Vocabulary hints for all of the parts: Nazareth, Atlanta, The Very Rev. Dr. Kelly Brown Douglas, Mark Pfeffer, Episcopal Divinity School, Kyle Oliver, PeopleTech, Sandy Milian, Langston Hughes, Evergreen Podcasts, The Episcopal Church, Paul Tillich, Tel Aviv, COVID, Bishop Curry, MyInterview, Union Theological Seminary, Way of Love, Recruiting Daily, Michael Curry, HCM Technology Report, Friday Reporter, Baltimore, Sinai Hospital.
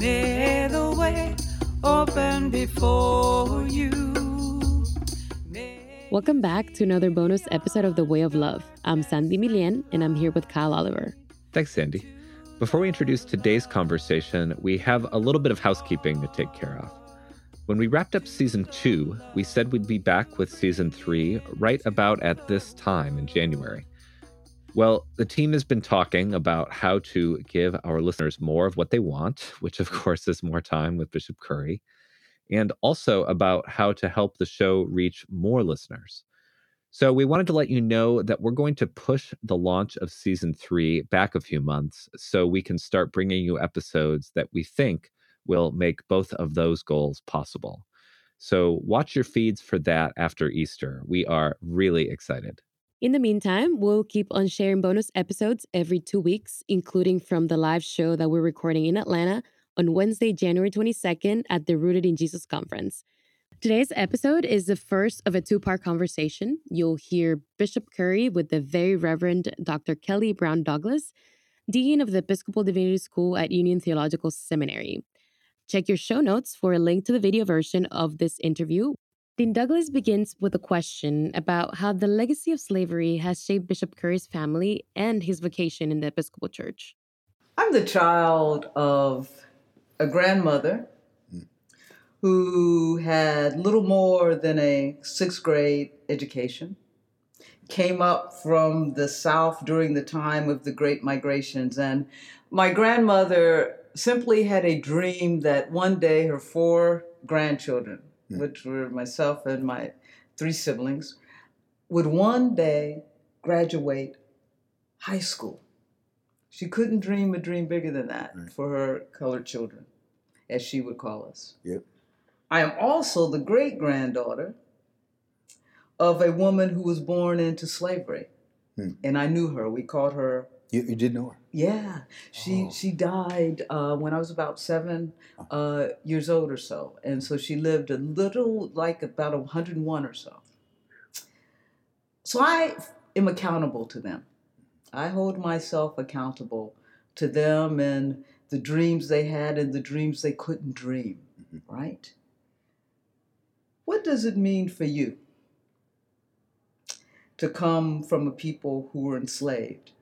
May the way open before you. Welcome back to another bonus episode of The Way of Love. I'm Sandy Milian, and I'm here with Kyle Oliver. Thanks, Sandy. Before we introduce today's conversation, we have a little bit of housekeeping to take care of. When we wrapped up season 2, we said we'd be back with season 3 right about at this time in January. Well, the team has been talking about how to give our listeners more of what they want, which of course is more time with Bishop Curry, and also about how to help the show reach more listeners. So we wanted to let you know that we're going to push the launch of season 3 back a few months so we can start bringing you episodes that we think will make both of those goals possible. So watch your feeds for that after Easter. We are really excited. In the meantime, we'll keep on sharing bonus episodes every 2 weeks, including from the live show that we're recording in Atlanta on Wednesday, January 22nd at the Rooted in Jesus Conference. Today's episode is the first of a two-part conversation. You'll hear Bishop Curry with the Very Reverend Dr. Kelly Brown Douglas, Dean of the Episcopal Divinity School at Union Theological Seminary. Check your show notes for a link to the video version of this interview. Dean Douglas begins with a question about how the legacy of slavery has shaped Bishop Curry's family and his vocation in the Episcopal Church. I'm the child of a grandmother who had little more than a 6th grade education, came up from the South during the time of the Great Migrations. And my grandmother simply had a dream that one day her 4 grandchildren, which were myself and my 3 siblings, would one day graduate high school. She couldn't dream a dream bigger than that for her colored children, as she would call us. Yep. I am also the great-granddaughter of a woman who was born into slavery. And I knew her. We called her... You did know her? Yeah. She died when I was about 7 years old or so. And so she lived a little, like about 101 or so. So I am accountable to them. I hold myself accountable to them and the dreams they had and the dreams they couldn't dream, right? What does it mean for you to come from a people who were enslaved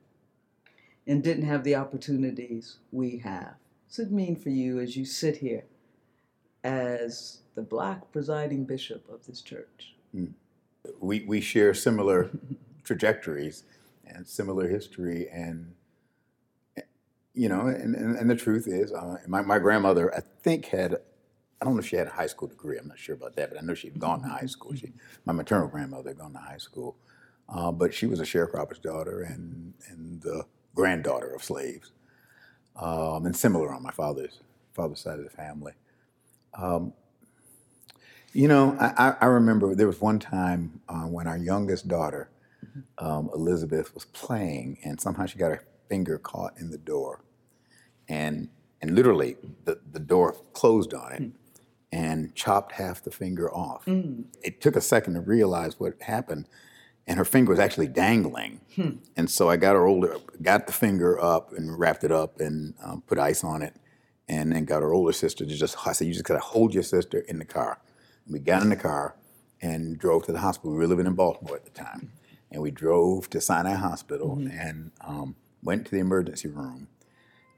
and didn't have the opportunities we have? What does it mean for you as you sit here as the Black presiding bishop of this church? We share similar trajectories and similar history, and you know, and the truth is, my grandmother, I think, had... I don't know if she had a high school degree. I'm not sure about that, but I know she'd gone to high school. My maternal grandmother had gone to high school, but she was a sharecropper's daughter and the granddaughter of slaves, and similar on my father's side of the family. You know, I remember there was one time when our youngest daughter, Elizabeth, was playing, and somehow she got her finger caught in the door, and literally, the door closed on it and chopped half the finger off. It took a second to realize what happened, and her finger was actually dangling. And so I got the finger up and wrapped it up and put ice on it, and then got her older sister to I said, you just got to hold your sister in the car. And we got in the car and drove to the hospital. We were living in Baltimore at the time. And we drove to Sinai Hospital and went to the emergency room.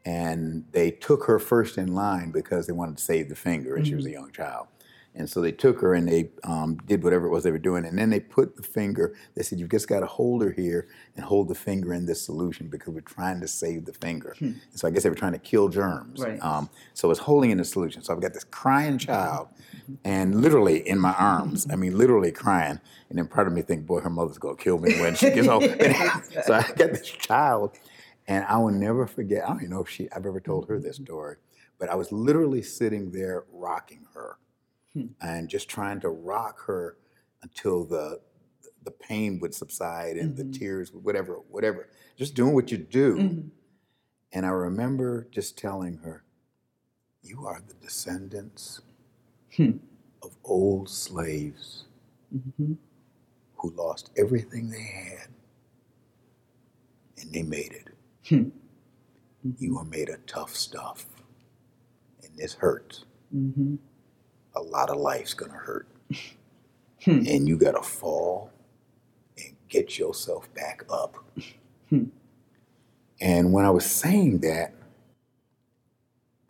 And they took her first in line because they wanted to save the finger, and she was a young child. And so they took her and they did whatever it was they were doing. And then they put the finger, they said, you've just got to hold her here and hold the finger in this solution because we're trying to save the finger. And so I guess they were trying to kill germs. Right. So it's holding in the solution. So I've got this crying child and literally in my arms, I mean, literally crying. And then part of me think, boy, her mother's going to kill me when she gets home. So I got this child. And I will never forget, I don't even know if I've ever told her this story, but I was literally sitting there rocking her and just trying to rock her until the pain would subside and the tears, whatever, just doing what you do. And I remember just telling her, you are the descendants of old slaves who lost everything they had and they made it. You are made of tough stuff, and It hurts. Mm-hmm. A lot of life's going to hurt. And you got to fall and get yourself back up. And when I was saying that,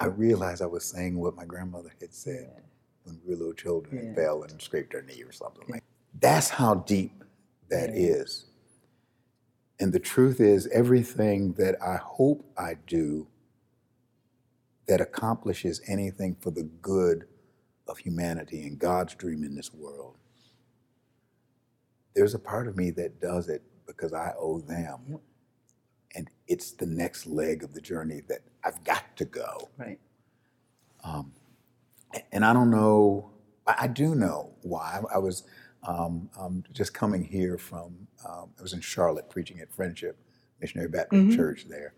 I realized I was saying what my grandmother had said when we were little children and fell and scraped her knee or something like that. That's how deep that is. And the truth is, everything that I hope I do that accomplishes anything for the good of humanity and God's dream in this world, there's a part of me that does it because I owe them. And it's the next leg of the journey that I've got to go. Right. And I don't know, I do know why. I was just coming here from, I was in Charlotte preaching at Friendship Missionary Baptist Church there.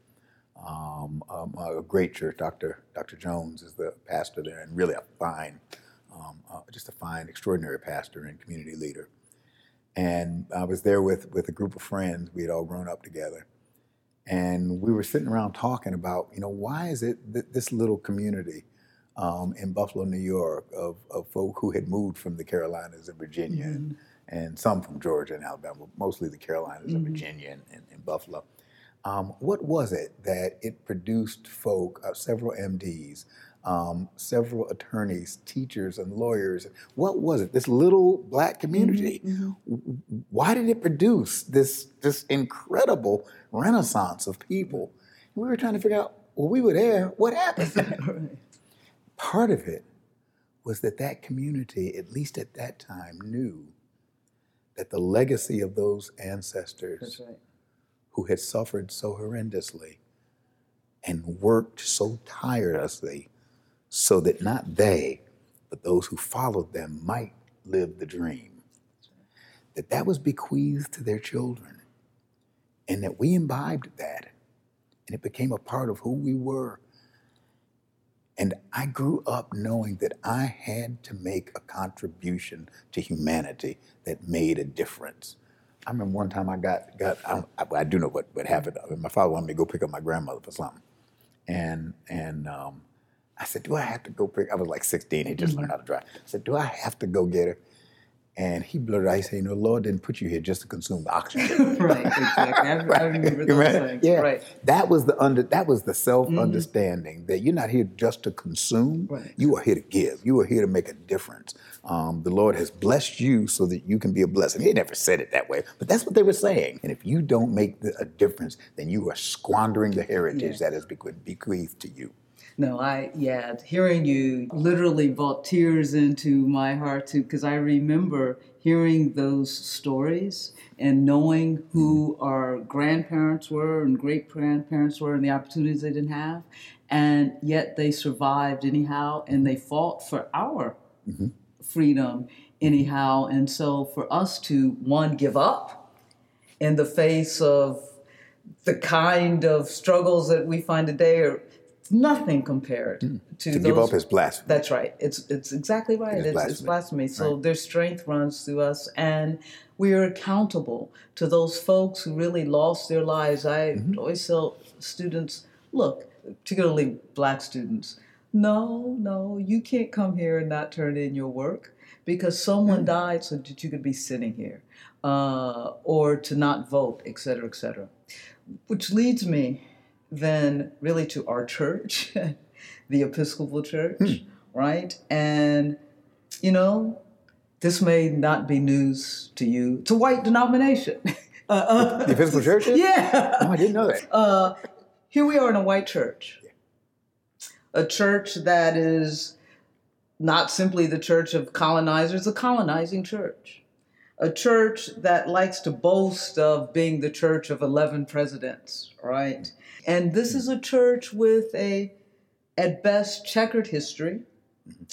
A great church. Dr. Jones is the pastor there, and really a fine, just a fine, extraordinary pastor and community leader. And I was there with a group of friends. We had all grown up together. And we were sitting around talking about, you know, why is it that this little community in Buffalo, New York, of folk who had moved from the Carolinas and Virginia, and some from Georgia and Alabama, mostly the Carolinas and Virginia and Buffalo. What was it that it produced folk, several MDs, several attorneys, teachers, and lawyers? What was it? This little black community. Why did it produce this incredible renaissance of people? We were trying to figure out, well, we were there. What happened? Part of it was that community, at least at that time, knew that the legacy of those ancestors who had suffered so horrendously and worked so tirelessly so that not they, but those who followed them might live the dream, that was bequeathed to their children, and that we imbibed that, and it became a part of who we were. And I grew up knowing that I had to make a contribution to humanity that made a difference. I remember one time I I do know what happened. I mean, my father wanted me to go pick up my grandmother for something. And I said, do I have to go I was like 16, he just learned how to drive. I said, do I have to go get her? And he blurted out, he said, you know, the Lord didn't put you here just to consume the oxygen. Right, exactly. I remember those things. Yeah. Right. That was the self-understanding that you're not here just to consume. Right. You are here to give. You are here to make a difference. The Lord has blessed you so that you can be a blessing. He never said it that way, but that's what they were saying. And if you don't make a difference, then you are squandering the heritage that has been bequeathed to you. No, hearing you literally brought tears into my heart too, because I remember hearing those stories and knowing who our grandparents were and great-grandparents were and the opportunities they didn't have, and yet they survived anyhow, and they fought for our freedom anyhow. And so for us to, one, give up in the face of the kind of struggles that we find today are nothing compared to those. To give up is blasphemy. That's right. It's exactly right. It's blasphemy. So their strength runs through us, and we are accountable to those folks who really lost their lives. I always tell students, look, particularly black students, no, you can't come here and not turn in your work because someone died so that you could be sitting here or to not vote, et cetera, et cetera. Which leads me then really to our church, the Episcopal Church, right? And, you know, this may not be news to you. It's a white denomination. The Episcopal Church is? Yeah. Oh, I didn't know that. Here we are in a white church, a church that is not simply the church of colonizers, a colonizing church, a church that likes to boast of being the church of 11 presidents, right? And this is a church with a, at best, checkered history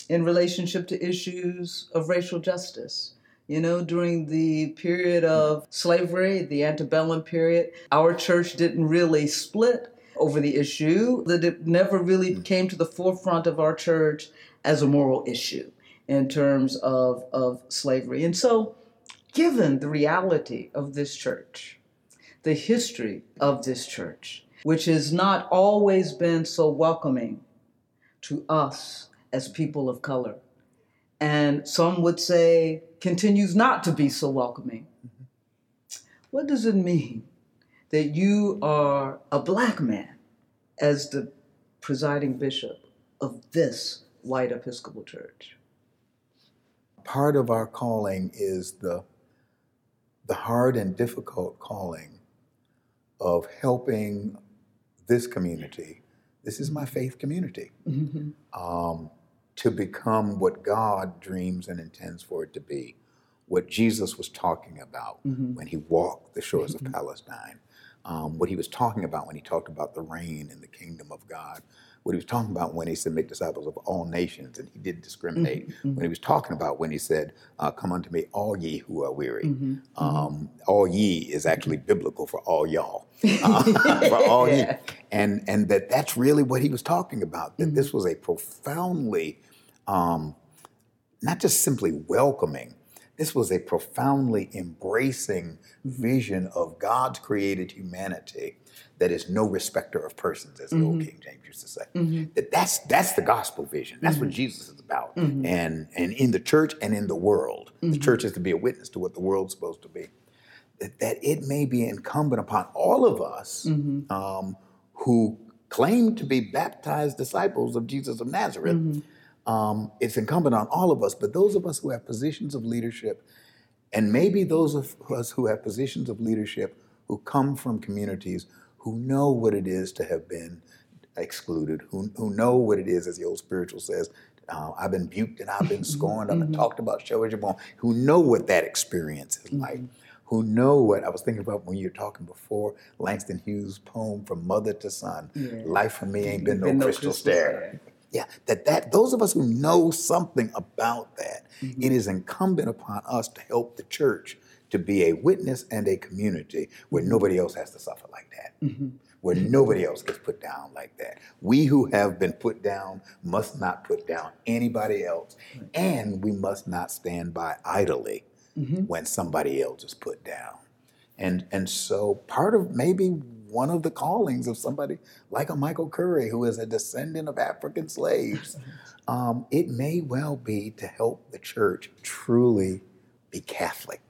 in relationship to issues of racial justice. You know, during the period of slavery, the antebellum period, our church didn't really split over the issue, that it never really came to the forefront of our church as a moral issue in terms of slavery. And so, given the reality of this church, the history of this church, which has not always been so welcoming to us as people of color. And some would say continues not to be so welcoming. Mm-hmm. What does it mean that you are a black man as the presiding bishop of this white Episcopal church? Part of our calling is the hard and difficult calling of helping this community. This is my faith community. Mm-hmm. To become what God dreams and intends for it to be, what Jesus was talking about mm-hmm. when he walked the shores mm-hmm. of Palestine, what he was talking about when he talked about the reign and the kingdom of God, what he was talking about when he said, make disciples of all nations, and he didn't discriminate, mm-hmm. what he was talking about when he said, come unto me, all ye who are weary. Mm-hmm. All ye is actually biblical for all y'all, for all yeah. ye. And that's really what he was talking about, that mm-hmm. this was a profoundly not just simply welcoming, this was a profoundly embracing vision of God's created humanity that is no respecter of persons, as mm-hmm. the old King James used to say. Mm-hmm. That's the gospel vision. That's mm-hmm. what Jesus is about. Mm-hmm. And in the church and in the world, mm-hmm. the church is to be a witness to what the world's supposed to be. That it may be incumbent upon all of us mm-hmm. Who claim to be baptized disciples of Jesus of Nazareth, mm-hmm. It's incumbent on all of us, but those of us who have positions of leadership, and maybe those of us who have positions of leadership who come from communities who know what it is to have been excluded, who know what it is, as the old spiritual says, I've been buked and I've been scorned, I've been talked about, show as you're born, who know what that experience is like. Who know what I was thinking about when you were talking before, Langston Hughes' poem, From Mother to Son, yeah. Life for me ain't been no crystal stair. Yeah, that those of us who know something about that, mm-hmm. it is incumbent upon us to help the church to be a witness and a community where nobody else has to suffer like that, mm-hmm. where nobody else gets put down like that. We who have been put down must not put down anybody else, right. and we must not stand by idly mm-hmm. when somebody else is put down. And so part of maybe one of the callings of somebody like a Michael Curry, who is a descendant of African slaves, it may well be to help the church truly be Catholic.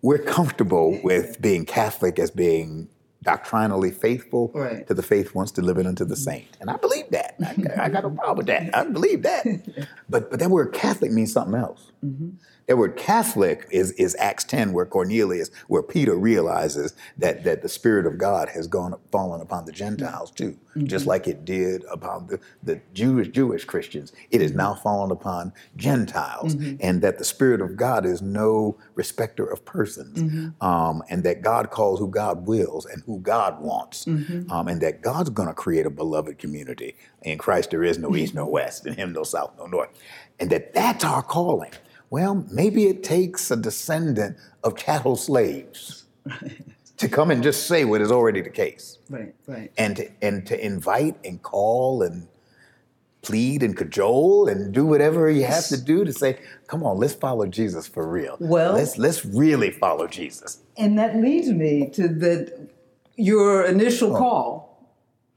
We're comfortable with being Catholic as being doctrinally faithful right. to the faith once delivered unto the saint. And I believe that. I got no problem with that. I believe that. But that word Catholic means something else. Mm-hmm. That word Catholic is Acts 10, where Cornelius, where Peter realizes that the Spirit of God has fallen upon the Gentiles too, mm-hmm. just like it did upon the Jewish Christians. It is now fallen upon Gentiles, mm-hmm. and that the Spirit of God is no respecter of persons, mm-hmm. And that God calls who God wills and who God wants, mm-hmm. And that God's going to create a beloved community. In Christ there is no east, no west, in him no south, no north. And that's our calling. Well, maybe it takes a descendant of chattel slaves right. to come and just say what is already the case. Right, right. And to invite and call and plead and cajole and do whatever you have to do to say, come on, let's follow Jesus for real. Well, let's really follow Jesus. And that leads me to your initial call.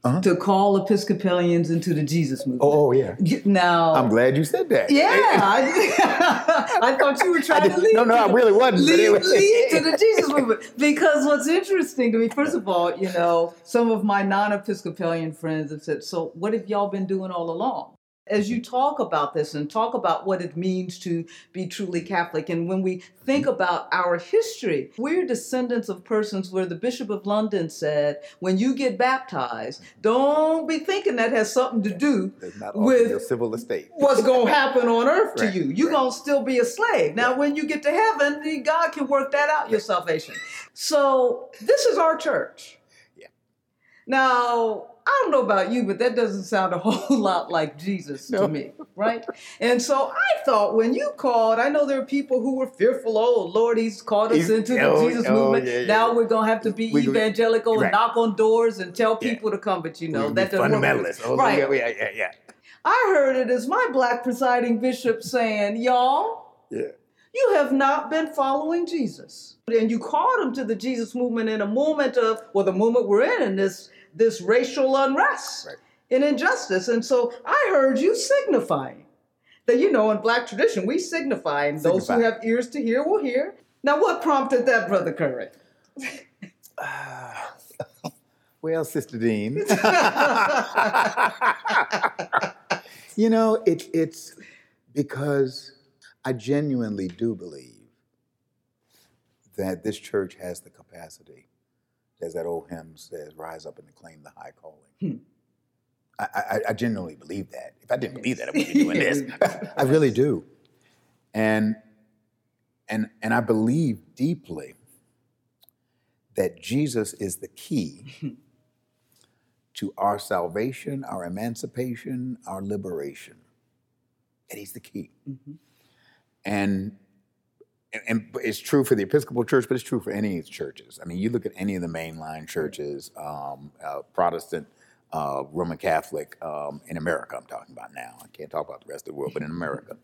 Uh-huh. To call Episcopalians into the Jesus movement. Oh, yeah. Now, I'm glad you said that. Yeah. I thought you were trying to lead. No, I really wasn't. Lead to the Jesus movement. Because what's interesting to me, first of all, some of my non-Episcopalian friends have said, so what have y'all been doing all along? As you talk about this and talk about what it means to be truly Catholic, and when we think about our history, we're descendants of persons where the Bishop of London said, when you get baptized, don't be thinking that has something to do with your civil estate. What's going to happen on earth to you. You're going to still be a slave. Now, when you get to heaven, God can work that out, your salvation. So this is our church. Yeah. Now, I don't know about you, but that doesn't sound a whole lot like Jesus to me, right? And so I thought when you called, I know there are people who were fearful, oh, Lord, he's called us into the Jesus movement. Yeah, yeah. Now we're going to have to be evangelical and knock on doors and tell people to come, but that doesn't work. Right. Yeah. I heard it as my black presiding bishop saying, y'all, you have not been following Jesus. And you called him to the Jesus movement in a moment of, the moment we're in this racial unrest. Right. and injustice. And so I heard you signifying that, you know, in Black tradition, we signify, and those who have ears to hear will hear. Now, what prompted that, Brother Curry? Well, Sister Dean, you know, it's because I genuinely do believe that this church has the capacity. There's that old hymn says, "Rise up and acclaim the high calling." I genuinely believe that. If I didn't believe that, I wouldn't be doing this. I really do, and I believe deeply that Jesus is the key to our salvation, our emancipation, our liberation. That he's the key. Mm-hmm. And it's true for the Episcopal Church, but it's true for any of its churches. I mean, you look at any of the mainline churches, Protestant, Roman Catholic, in America I'm talking about now. I can't talk about the rest of the world, but in America.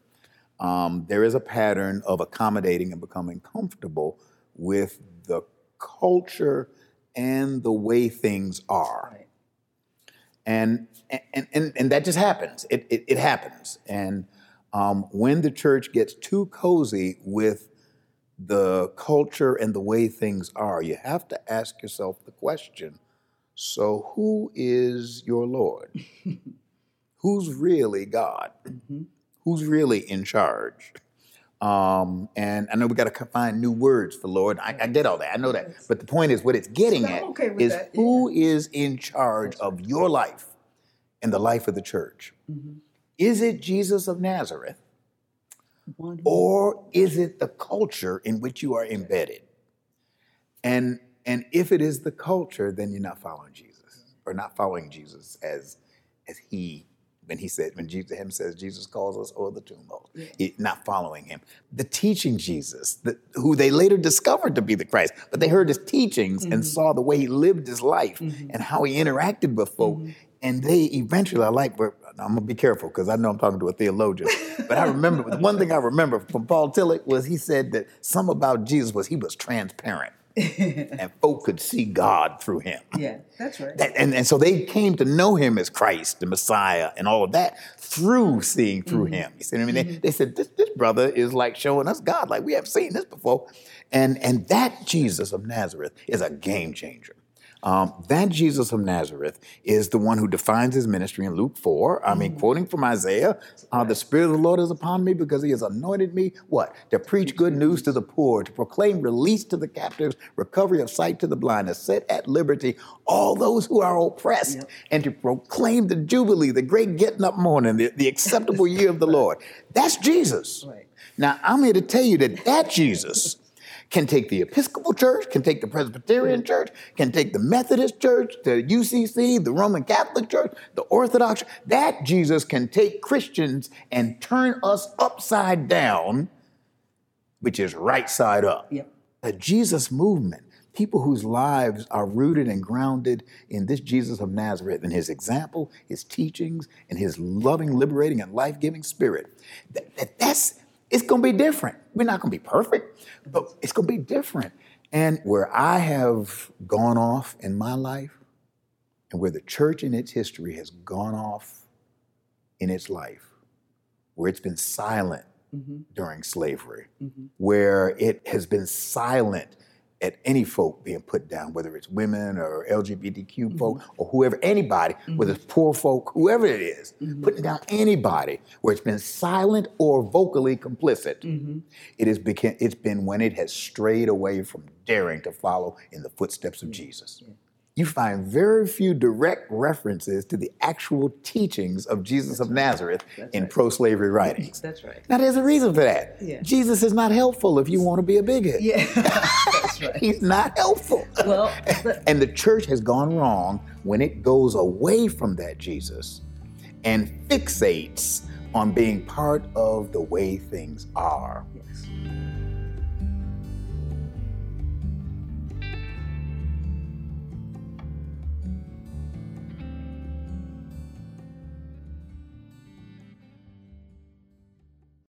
There is a pattern of accommodating and becoming comfortable with the culture and the way things are. Right. And that just happens. It happens. And when the church gets too cozy with the culture and the way things are, you have to ask yourself the question, so who is your Lord? Who's really God? Mm-hmm. Who's really in charge? And I know we got to find new words for Lord. I get all that. I know that. But the point is, what it's getting at is who is in charge of your life and the life of the church? Mm-hmm. Is it Jesus of Nazareth, or is it the culture in which you are embedded? And if it is the culture, then you're not following Jesus, or not following Jesus as he. When he said, when Jesus him says, Jesus calls us o'er the tumult, not following him. The teaching Jesus, who they later discovered to be the Christ, but they heard his teachings and saw the way he lived his life and how he interacted with folk. Mm-hmm. And they eventually, I'm going to be careful because I know I'm talking to a theologian, but I remember, the one thing I remember from Paul Tillich was he said that something about Jesus was he was transparent. And folk could see God through him. Yeah, that's right. And so they came to know him as Christ, the Messiah, and all of that through seeing through him. You see what I mean? They said, this brother is like showing us God, like we haven't seen this before. And that Jesus of Nazareth is a game changer. That Jesus of Nazareth is the one who defines his ministry in Luke 4. I mean, quoting from Isaiah, the Spirit of the Lord is upon me because he has anointed me, to preach good news to the poor, to proclaim release to the captives, recovery of sight to the blind, to set at liberty all those who are oppressed, and to proclaim the Jubilee, the great getting up morning, the acceptable year of the Lord. That's Jesus. Right. Now, I'm here to tell you that Jesus can take the Episcopal Church, can take the Presbyterian Church, can take the Methodist Church, the UCC, the Roman Catholic Church, the Orthodox. That Jesus can take Christians and turn us upside down, which is right side up. Yep. The Jesus movement, people whose lives are rooted and grounded in this Jesus of Nazareth and his example, his teachings, and his loving, liberating, and life-giving spirit. That's It's going to be different. We're not going to be perfect, but it's going to be different. And where I have gone off in my life and where the church in its history has gone off in its life, where it's been silent during slavery, where it has been silent at any folk being put down, whether it's women or LGBTQ folk or whoever, anybody, whether it's poor folk, whoever it is, putting down anybody, where it's been silent or vocally complicit. It's been when it has strayed away from daring to follow in the footsteps of Jesus. Yeah. You find very few direct references to the actual teachings of Jesus of Nazareth in pro-slavery writings. That's right. Now, there's a reason for that. Yeah. Jesus is not helpful if you want to be a bigot. Yeah, that's right. He's not helpful. Well, and the church has gone wrong when it goes away from that Jesus and fixates on being part of the way things are. Yes.